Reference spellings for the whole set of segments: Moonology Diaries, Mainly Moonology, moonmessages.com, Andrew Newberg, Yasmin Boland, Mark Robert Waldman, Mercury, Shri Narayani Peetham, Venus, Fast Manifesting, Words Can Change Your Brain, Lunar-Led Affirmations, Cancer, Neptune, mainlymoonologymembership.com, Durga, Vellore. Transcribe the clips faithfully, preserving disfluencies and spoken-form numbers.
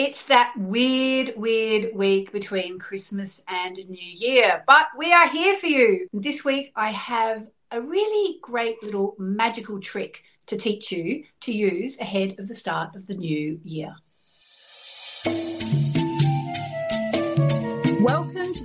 It's that weird, weird week between Christmas and New Year. But we are here for you. This week I have a really great little magical trick to teach you to use ahead of the start of the new year. Welcome to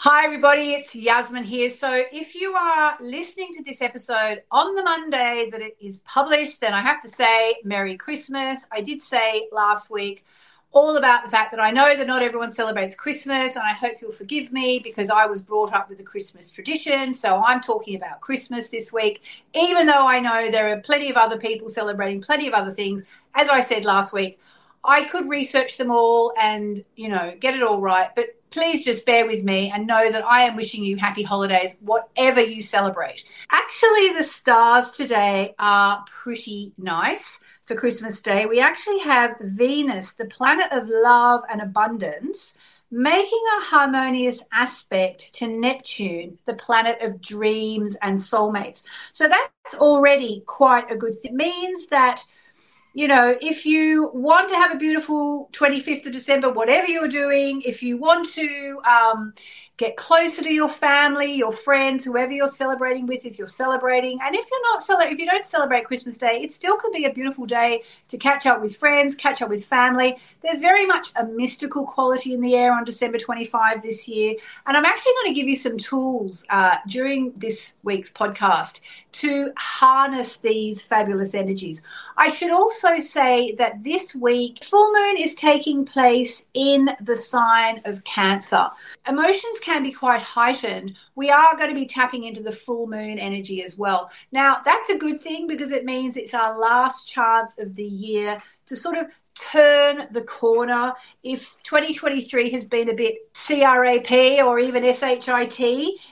Hi everybody, it's Yasmin here. So if you are listening to this episode on the Monday that it is published, then I have to say Merry Christmas. I did say last week all about the fact that I know that not everyone celebrates Christmas, and I hope you'll forgive me because I was brought up with the Christmas tradition. So I'm talking about Christmas this week, even though I know there are plenty of other people celebrating plenty of other things. As I said last week, I could research them all and, you know, get it all right, but please just bear with me and know that I am wishing you happy holidays, whatever you celebrate. Actually, the stars today are pretty nice for Christmas Day. We actually have Venus, the planet of love and abundance, making a harmonious aspect to Neptune, the planet of dreams and soulmates. So that's already quite a good thing. It means that, you know, if you want to have a beautiful twenty-fifth of December, whatever you're doing, if you want to um, get closer to your family, your friends, whoever you're celebrating with, if you're celebrating, and if you're not celebrating, if you don't celebrate Christmas Day, it still can be a beautiful day to catch up with friends, catch up with family. There's very much a mystical quality in the air on December twenty-fifth this year. And I'm actually going to give you some tools uh, during this week's podcast to harness these fabulous energies. I should also say that this week full moon is taking place in the sign of Cancer. Emotions can be quite heightened. We are going to be tapping into the full moon energy as well. Now, that's a good thing because it means it's our last chance of the year to sort of turn the corner. If twenty twenty-three has been a bit crap or even shit,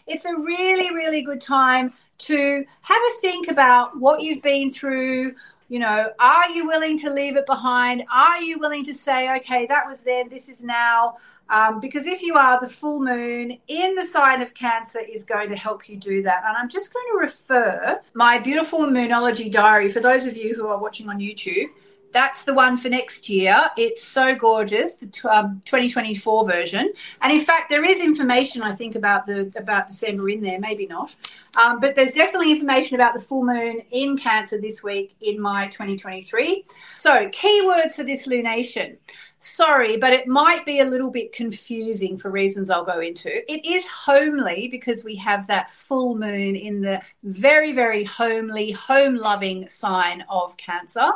it's a really, really good time to have a think about what you've been through. You know, are you willing to leave it behind? Are you willing to say, okay, that was then, this is now? Um, because if you are, the full moon in the sign of Cancer is going to help you do that. And I'm just going to refer my beautiful Moonology Diary. For those of you who are watching on YouTube, that's the one for next year. It's so gorgeous, the twenty twenty-four version. And, in fact, there is information, I think, about the about December in there, maybe not. Um, but there's definitely information about the full moon in Cancer this week in my twenty twenty-three. So keywords for this lunation. Sorry, but it might be a little bit confusing for reasons I'll go into. It is homely because we have that full moon in the very, very homely, home-loving sign of Cancer.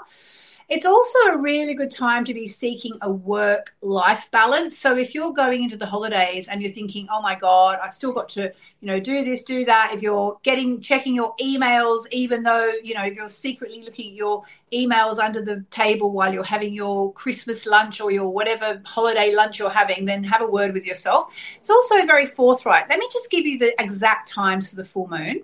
It's also a really good time to be seeking a work-life balance. So if you're going into the holidays and you're thinking, oh, my God, I've still got to, you know, do this, do that. If you're getting checking your emails, even though, you know, if you're secretly looking at your emails under the table while you're having your Christmas lunch or your whatever holiday lunch you're having, then have a word with yourself. It's also very forthright. Let me just give you the exact times for the full moon.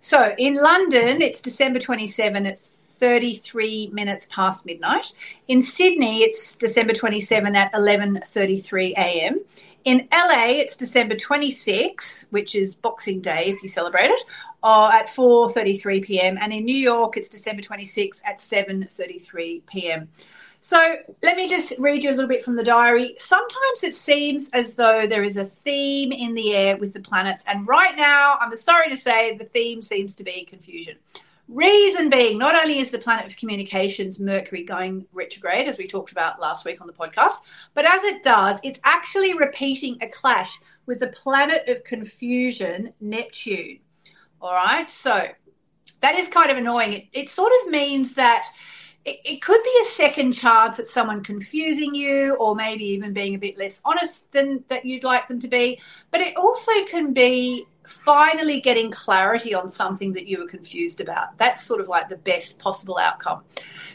So in London, it's December twenty-seventh. It's thirty-three minutes past midnight. In Sydney, it's December twenty-seventh at eleven thirty-three a.m. In L A, it's December twenty-sixth, which is Boxing Day if you celebrate it, uh, at four thirty-three p.m. And in New York, it's December twenty-sixth at seven thirty-three p.m. So let me just read you a little bit from the diary. Sometimes it seems as though there is a theme in the air with the planets. And right now, I'm sorry to say, the theme seems to be confusion. Reason being, not only is the planet of communications, Mercury, going retrograde, as we talked about last week on the podcast, but as it does, it's actually repeating a clash with the planet of confusion, Neptune. All right, so that is kind of annoying. It, it sort of means that it, it could be a second chance at someone confusing you or maybe even being a bit less honest than that you'd like them to be, but it also can be finally getting clarity on something that you were confused about. That's sort of like the best possible outcome.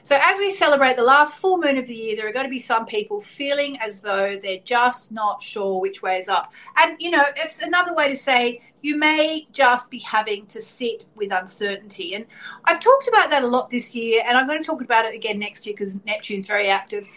So as we celebrate the last full moon of the year, there are going to be some people feeling as though they're just not sure which way is up. And, you know, it's another way to say you may just be having to sit with uncertainty. And I've talked about that a lot this year, and I'm going to talk about it again next year because Neptune's very active.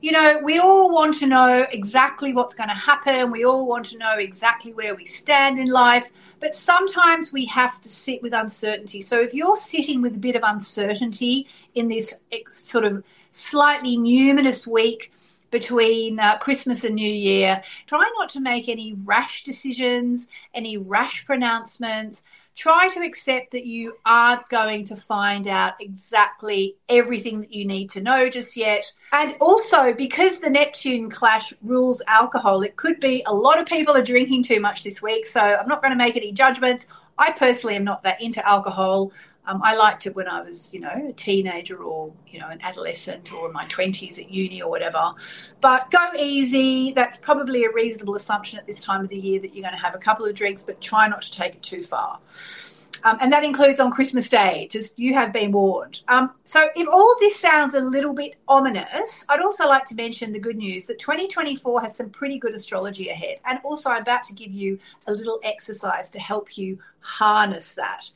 You know, we all want to know exactly what's going to happen. We all want to know exactly where we stand in life. But sometimes we have to sit with uncertainty. So if you're sitting with a bit of uncertainty in this sort of slightly numinous week between uh, Christmas and New Year, try not to make any rash decisions, any rash pronouncements. Try to accept that you aren't going to find out exactly everything that you need to know just yet. And also, because the Neptune clash rules alcohol, it could be a lot of people are drinking too much this week, so I'm not going to make any judgments. I personally am not that into alcohol. Um, I liked it when I was, you know, a teenager or, you know, an adolescent or in my twenties at uni or whatever. But go easy. That's probably a reasonable assumption at this time of the year that you're going to have a couple of drinks, but try not to take it too far. Um, and that includes on Christmas Day. Just you have been warned. Um, so if all this sounds a little bit ominous, I'd also like to mention the good news that twenty twenty-four has some pretty good astrology ahead. And also I'm about to give you a little exercise to help you harness that.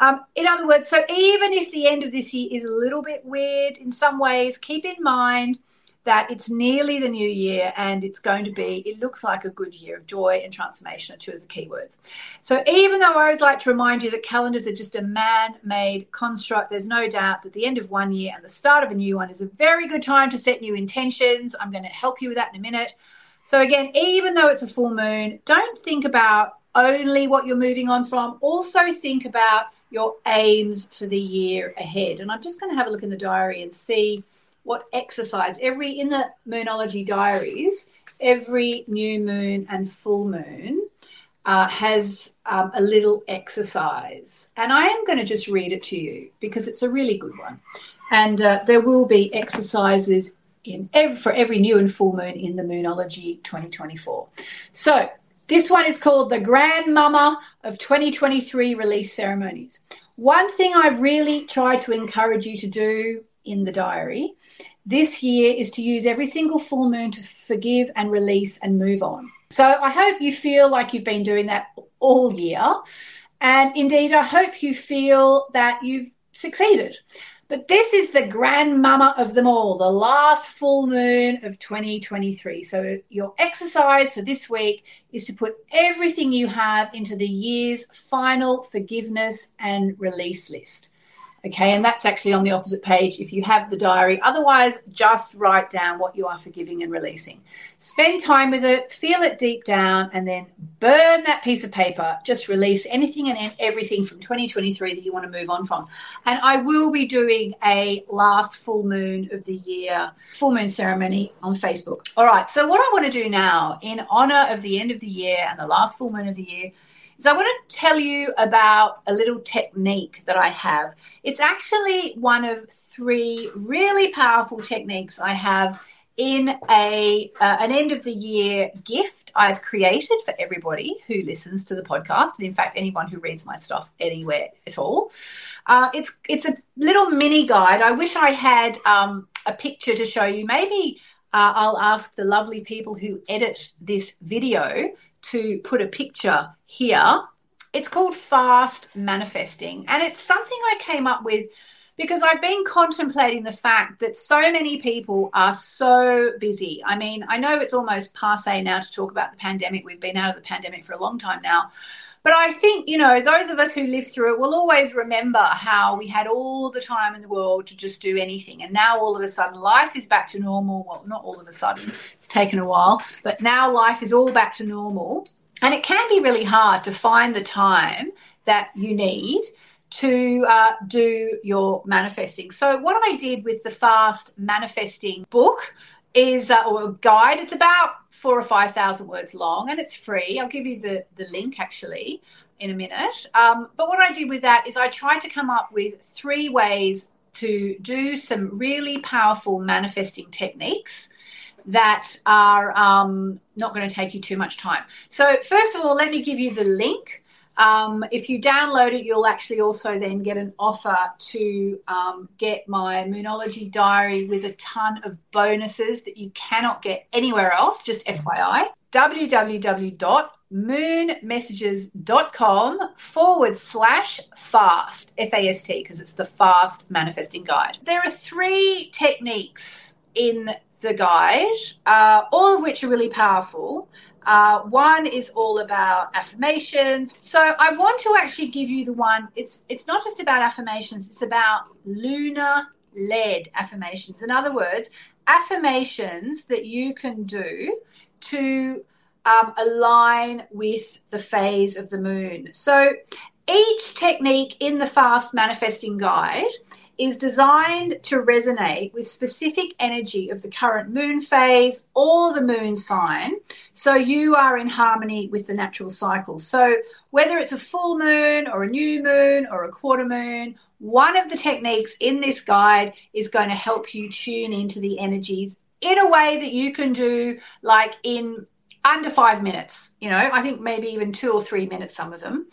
Um, in other words, so even if the end of this year is a little bit weird in some ways, keep in mind that it's nearly the new year and it's going to be, it looks like a good year of joy and transformation are two of the key words. So even though I always like to remind you that calendars are just a man-made construct, there's no doubt that the end of one year and the start of a new one is a very good time to set new intentions. I'm going to help you with that in a minute. So again, even though it's a full moon, don't think about only what you're moving on from. Also think about your aims for the year ahead. And I'm just going to have a look in the diary and see what exercise every in the Moonology Diaries, every new moon and full moon uh, has um, a little exercise. And I am going to just read it to you because it's a really good one. And uh, there will be exercises in ev- for every new and full moon in the Moonology twenty twenty-four. So this one is called the Grandmama of twenty twenty-three Release Ceremonies. One thing I've really tried to encourage you to do in the diary this year is to use every single full moon to forgive and release and move on. So I hope you feel like you've been doing that all year. And indeed, I hope you feel that you've succeeded. But this is the grandmama of them all, the last full moon of twenty twenty-three. So your exercise for this week is to put everything you have into the year's final forgiveness and release list. Okay, and that's actually on the opposite page if you have the diary. Otherwise, just write down what you are forgiving and releasing. Spend time with it, feel it deep down, and then burn that piece of paper. Just release anything and everything from twenty twenty-three that you want to move on from. And I will be doing a last full moon of the year, full moon ceremony on Facebook. All right, so what I want to do now in honour of the end of the year and the last full moon of the year, so I want to tell you about a little technique that I have. It's actually one of three really powerful techniques I have in a uh, an end-of-the-year gift I've created for everybody who listens to the podcast, and, in fact, anyone who reads my stuff anywhere at all. Uh, it's, it's a little mini guide. I wish I had um, a picture to show you. Maybe uh, I'll ask the lovely people who edit this video to put a picture here. It's called Fast Manifesting, and it's something I came up with because I've been contemplating the fact that so many people are so busy. I mean, I know it's almost passé now to talk about the pandemic. We've been out of the pandemic for a long time now. But I think, you know, those of us who lived through it will always remember how we had all the time in the world to just do anything. And now all of a sudden life is back to normal. Well, not all of a sudden. It's taken a while. But now life is all back to normal. And it can be really hard to find the time that you need to uh, do your manifesting. So what I did with the Fast Manifesting book is uh, or a guide. It's about four or five thousand words long, and it's free. I'll give you the, the link actually in a minute. Um, but what I did with that is I tried to come up with three ways to do some really powerful manifesting techniques that are um, not going to take you too much time. So first of all, let me give you the link. Um, if you download it, you'll actually also then get an offer to um, get my Moonology Diary with a ton of bonuses that you cannot get anywhere else, just F Y I, w w w dot moonmessages.com forward slash fast, F A S T, because it's the Fast Manifesting Guide. There are three techniques in the guide, uh, all of which are really powerful. Uh, one is all about affirmations. So I want to actually give you the one, it's it's not just about affirmations, it's about lunar-led affirmations. In other words, affirmations that you can do to um, align with the phase of the moon. So each technique in the Fast Manifesting Guide is designed to resonate with specific energy of the current moon phase or the moon sign, so you are in harmony with the natural cycle. So whether it's a full moon or a new moon or a quarter moon, one of the techniques in this guide is going to help you tune into the energies in a way that you can do like in under five minutes, you know, I think maybe even two or three minutes, some of them.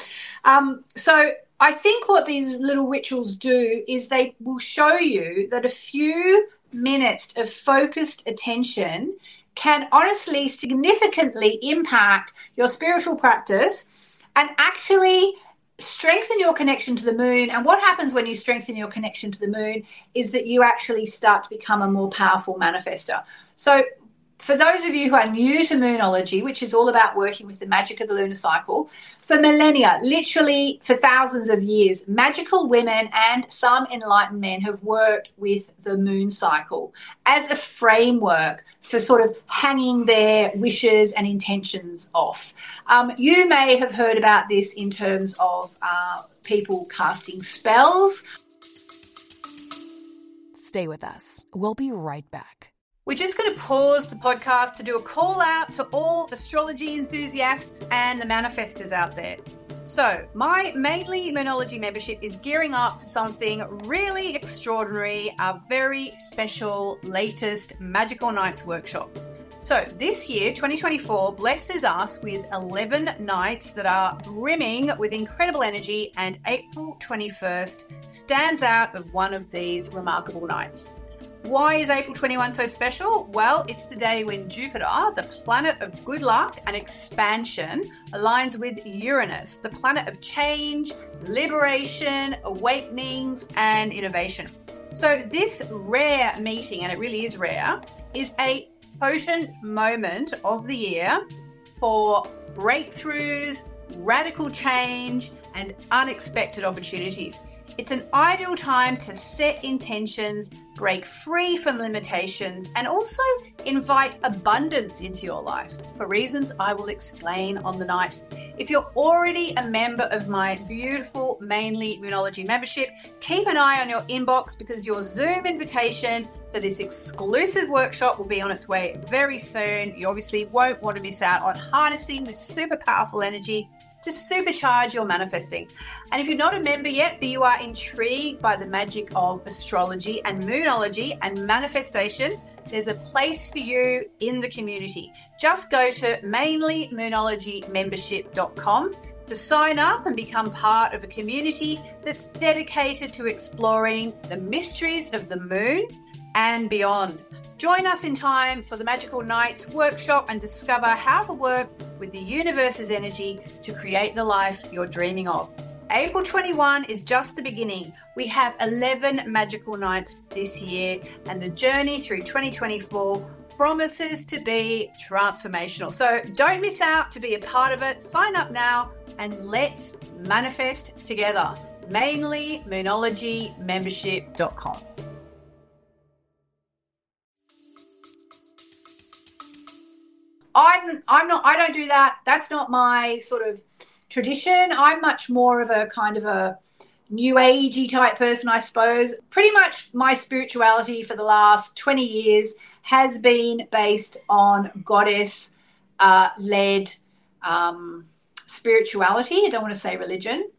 Um, so I think what these little rituals do is they will show you that a few minutes of focused attention can honestly significantly impact your spiritual practice and actually strengthen your connection to the moon. And what happens when you strengthen your connection to the moon is that you actually start to become a more powerful manifester. So for those of you who are new to Moonology, which is all about working with the magic of the lunar cycle, for millennia, literally for thousands of years, magical women and some enlightened men have worked with the moon cycle as a framework for sort of hanging their wishes and intentions off. Um, you may have heard about this in terms of uh, people casting spells. Stay with us. We'll be right back. We're just going to pause the podcast to do a call out to all astrology enthusiasts and the manifestors out there. So my Mainly Moonology membership is gearing up for something really extraordinary, our very special latest Magical Nights workshop. So this year, twenty twenty-four, blesses us with eleven nights that are brimming with incredible energy, and April twenty-first stands out as one of these remarkable nights. Why is April twenty-first so special? Well, it's the day when Jupiter, the planet of good luck and expansion, aligns with Uranus, the planet of change, liberation, awakenings, and innovation. So this rare meeting, and it really is rare, is a potent moment of the year for breakthroughs, radical change, and unexpected opportunities. It's an ideal time to set intentions, break free from limitations, and also invite abundance into your life for reasons I will explain on the night. If you're already a member of my beautiful Mainly Moonology membership, keep an eye on your inbox because your Zoom invitation for this exclusive workshop will be on its way very soon. You obviously won't want to miss out on harnessing this super powerful energy to supercharge your manifesting. And if you're not a member yet, but you are intrigued by the magic of astrology and moonology and manifestation, there's a place for you in the community. Just go to mainly moonology membership dot com to sign up and become part of a community that's dedicated to exploring the mysteries of the moon and beyond. Join us in time for the Magical Nights workshop and discover how to work with the universe's energy to create the life you're dreaming of. April twenty-first is just the beginning. We have eleven Magical Nights this year, and the journey through twenty twenty-four promises to be transformational. So don't miss out to be a part of it. Sign up now and let's manifest together. Mainly moonology membership dot com. I'm I'm not I don't do that. That's not my sort of tradition. I'm much more of a kind of a new agey type person, I suppose. Pretty much my spirituality for the last twenty years has been based on goddess uh, led um, spirituality. I don't want to say religion.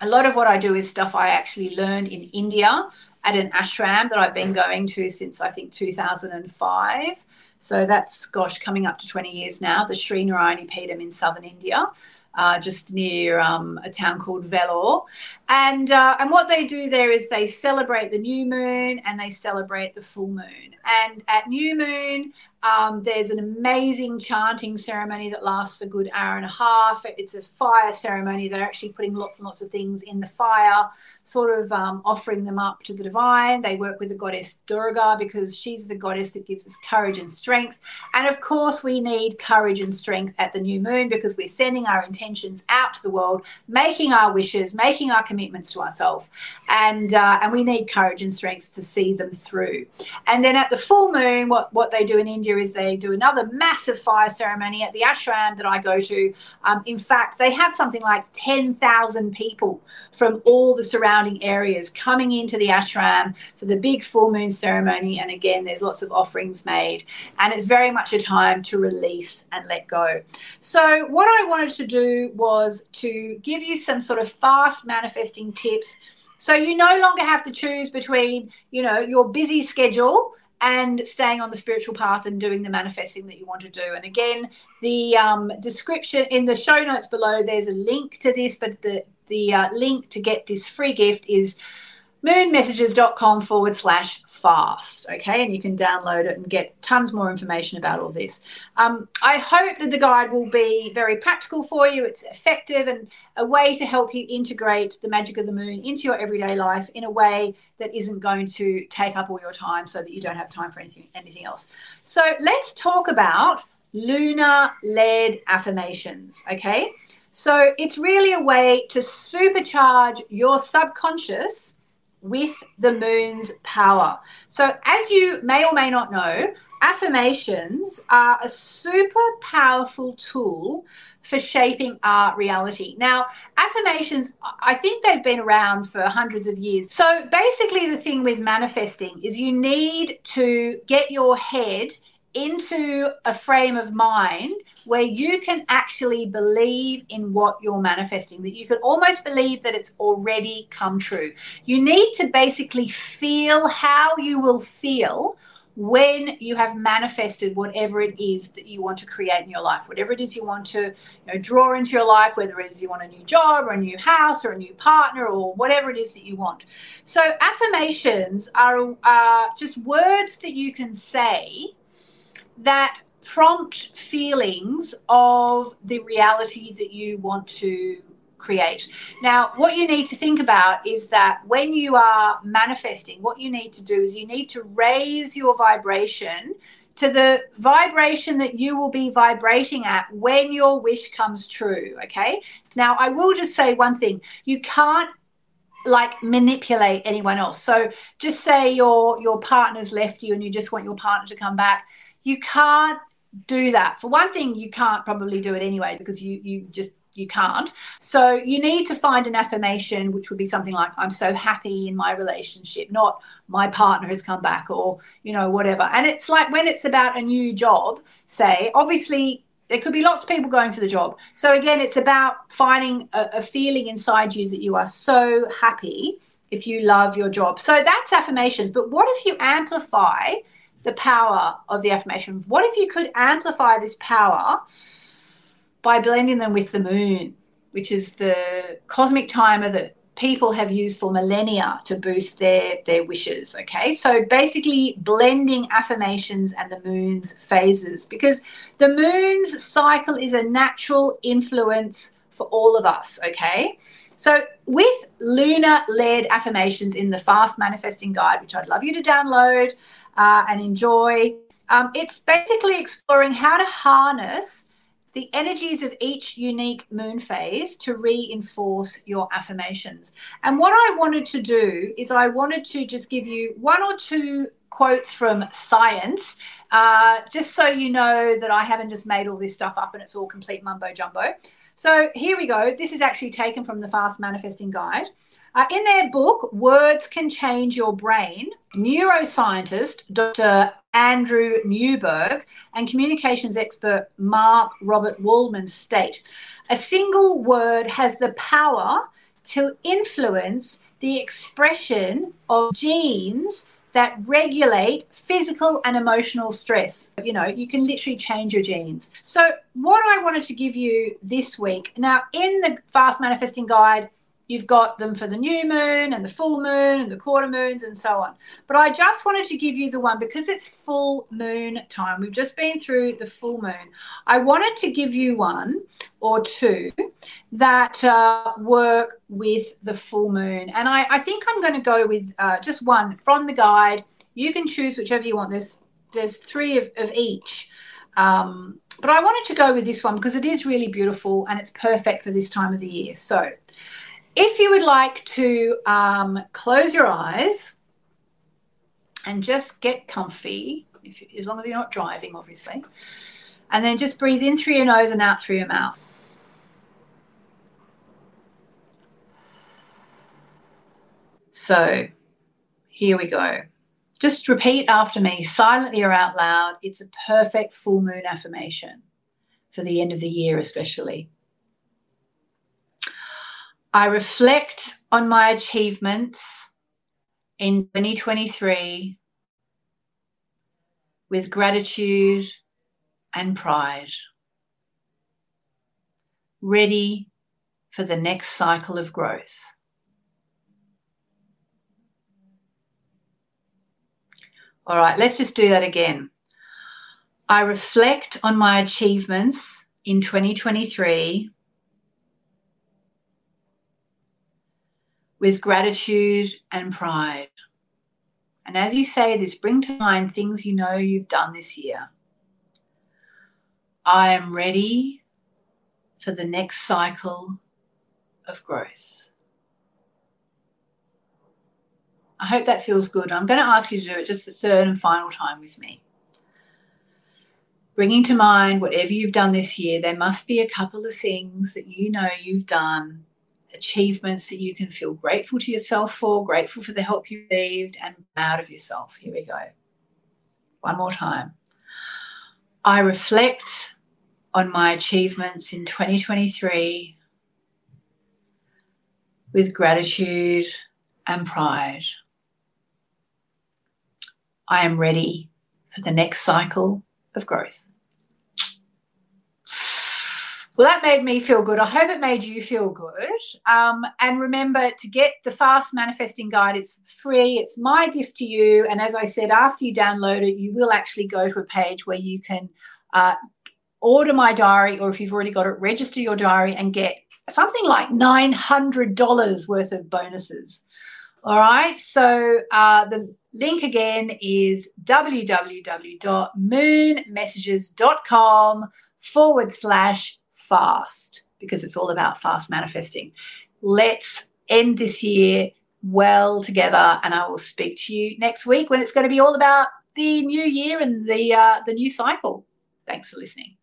A lot of what I do is stuff I actually learned in India at an ashram that I've been going to since I think two thousand five. So that's, gosh, coming up to twenty years now, the Shri Narayani Peetham in southern India, uh, just near um, a town called Vellore. And uh, and what they do there is they celebrate the new moon and they celebrate the full moon. And at new moon, Um, there's an amazing chanting ceremony that lasts a good hour and a half. It's a fire ceremony. They're actually putting lots and lots of things in the fire, sort of um, offering them up to the divine. They work with the goddess Durga because she's the goddess that gives us courage and strength. And, of course, we need courage and strength at the new moon because we're sending our intentions out to the world, making our wishes, making our commitments to ourselves. And uh, and we need courage and strength to see them through. And then at the full moon, what, what they do in India is they do another massive fire ceremony at the ashram that I go to. Um, in fact, they have something like ten thousand people from all the surrounding areas coming into the ashram for the big full moon ceremony. And again, there's lots of offerings made. And it's very much a time to release and let go. So what I wanted to do was to give you some sort of fast manifesting tips so you no longer have to choose between, you know, your busy schedule and staying on the spiritual path and doing the manifesting that you want to do. And again, the um, description in the show notes below, there's a link to this, but the, the uh, link to get this free gift is moonmessages.com forward slash fast, okay? And you can download it and get tons more information about all this. Um, I hope that the guide will be very practical for you. It's effective and a way to help you integrate the magic of the moon into your everyday life in a way that isn't going to take up all your time so that you don't have time for anything, anything else. So let's talk about lunar-led affirmations, okay? So it's really a way to supercharge your subconscious with the moon's power. So as you may or may not know, affirmations are a super powerful tool for shaping our reality. Now, affirmations, I think they've been around for hundreds of years. So basically the thing with manifesting is you need to get your head into a frame of mind where you can actually believe in what you're manifesting, that you can almost believe that it's already come true. You need to basically feel how you will feel when you have manifested whatever it is that you want to create in your life, whatever it is you want to, you know, draw into your life, whether it is you want a new job or a new house or a new partner or whatever it is that you want. So affirmations are uh, just words that you can say that prompt feelings of the reality that you want to create. Now, what you need to think about is that when you are manifesting, what you need to do is you need to raise your vibration to the vibration that you will be vibrating at when your wish comes true, okay? Now, I will just say one thing. You can't like manipulate anyone else. So just say your your partner's left you and you just want your partner to come back. You can't do that. For one thing, you can't probably do it anyway because you, you just you can't. So you need to find an affirmation which would be something like, I'm so happy in my relationship, not my partner has come back or, you know, whatever. And it's like when it's about a new job, say, obviously there could be lots of people going for the job. So, again, it's about finding a, a feeling inside you that you are so happy if you love your job. So that's affirmations. But what if you amplify the power of the affirmation? What if you could amplify this power by blending them with the moon, which is the cosmic timer that people have used for millennia to boost their, their wishes, okay? So basically blending affirmations and the moon's phases, because the moon's cycle is a natural influence for all of us, okay? So with lunar-led affirmations in the Fast Manifesting Guide, which I'd love you to download, Uh, and enjoy. Um, it's basically exploring how to harness the energies of each unique moon phase to reinforce your affirmations. And what I wanted to do is I wanted to just give you one or two quotes from science, uh, just so you know that I haven't just made all this stuff up and it's all complete mumbo jumbo. So here we go. This is actually taken from the Fast Manifesting Guide. Uh, in their book, Words Can Change Your Brain, neuroscientist Doctor Andrew Newberg and communications expert Mark Robert Waldman state, a single word has the power to influence the expression of genes that regulate physical and emotional stress. You know, you can literally change your genes. So what I wanted to give you this week, now in the Fast Manifesting Guide, You've got them for the new moon and the full moon and the quarter moons and so on. But I just wanted to give you the one because it's full moon time. We've just been through the full moon. I wanted to give you one or two that uh, work with the full moon. And I, I think I'm going to go with uh, just one from the guide. You can choose whichever you want. There's, there's three of, of each. Um, but I wanted to go with this one because it is really beautiful and it's perfect for this time of the year. So if you would like to um, close your eyes and just get comfy, if you, as long as you're not driving, obviously, and then just breathe in through your nose and out through your mouth. So here we go. Just repeat after me, silently or out loud. It's a perfect full moon affirmation for the end of the year especially. I reflect on my achievements in twenty twenty-three with gratitude and pride, ready for the next cycle of growth. All right, let's just do that again. I reflect on my achievements in twenty twenty-three with gratitude and pride. And as you say this, bring to mind things you know you've done this year. I am ready for the next cycle of growth. I hope that feels good. I'm going to ask you to do it just the third and final time with me. Bringing to mind whatever you've done this year, there must be a couple of things that you know you've done, achievements that you can feel grateful to yourself for, grateful for the help you received, and proud of yourself. Here we go. One more time. I reflect on my achievements in twenty twenty-three with gratitude and pride. I am ready for the next cycle of growth. Well, that made me feel good. I hope it made you feel good. Um, and remember to get the Fast Manifesting Guide. It's free. It's my gift to you. And as I said, after you download it, you will actually go to a page where you can uh, order my diary, or if you've already got it, register your diary and get something like nine hundred dollars worth of bonuses. All right. So uh, the link again is www.moonmessages.com forward slash fast, because it's all about fast manifesting. Let's end this year well together, and I will speak to you next week when it's going to be all about the new year and the uh, the new cycle. Thanks for listening.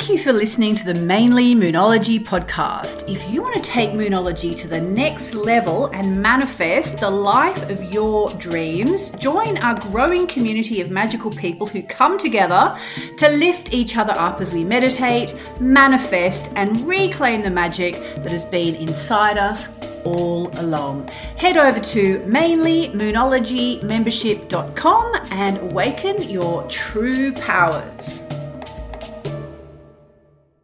Thank you for listening to the Mainly Moonology podcast. If you want to take Moonology to the next level and manifest the life of your dreams, join our growing community of magical people who come together to lift each other up as we meditate, manifest, and reclaim the magic that has been inside us all along. Head over to mainly moonology membership dot com and awaken your true powers.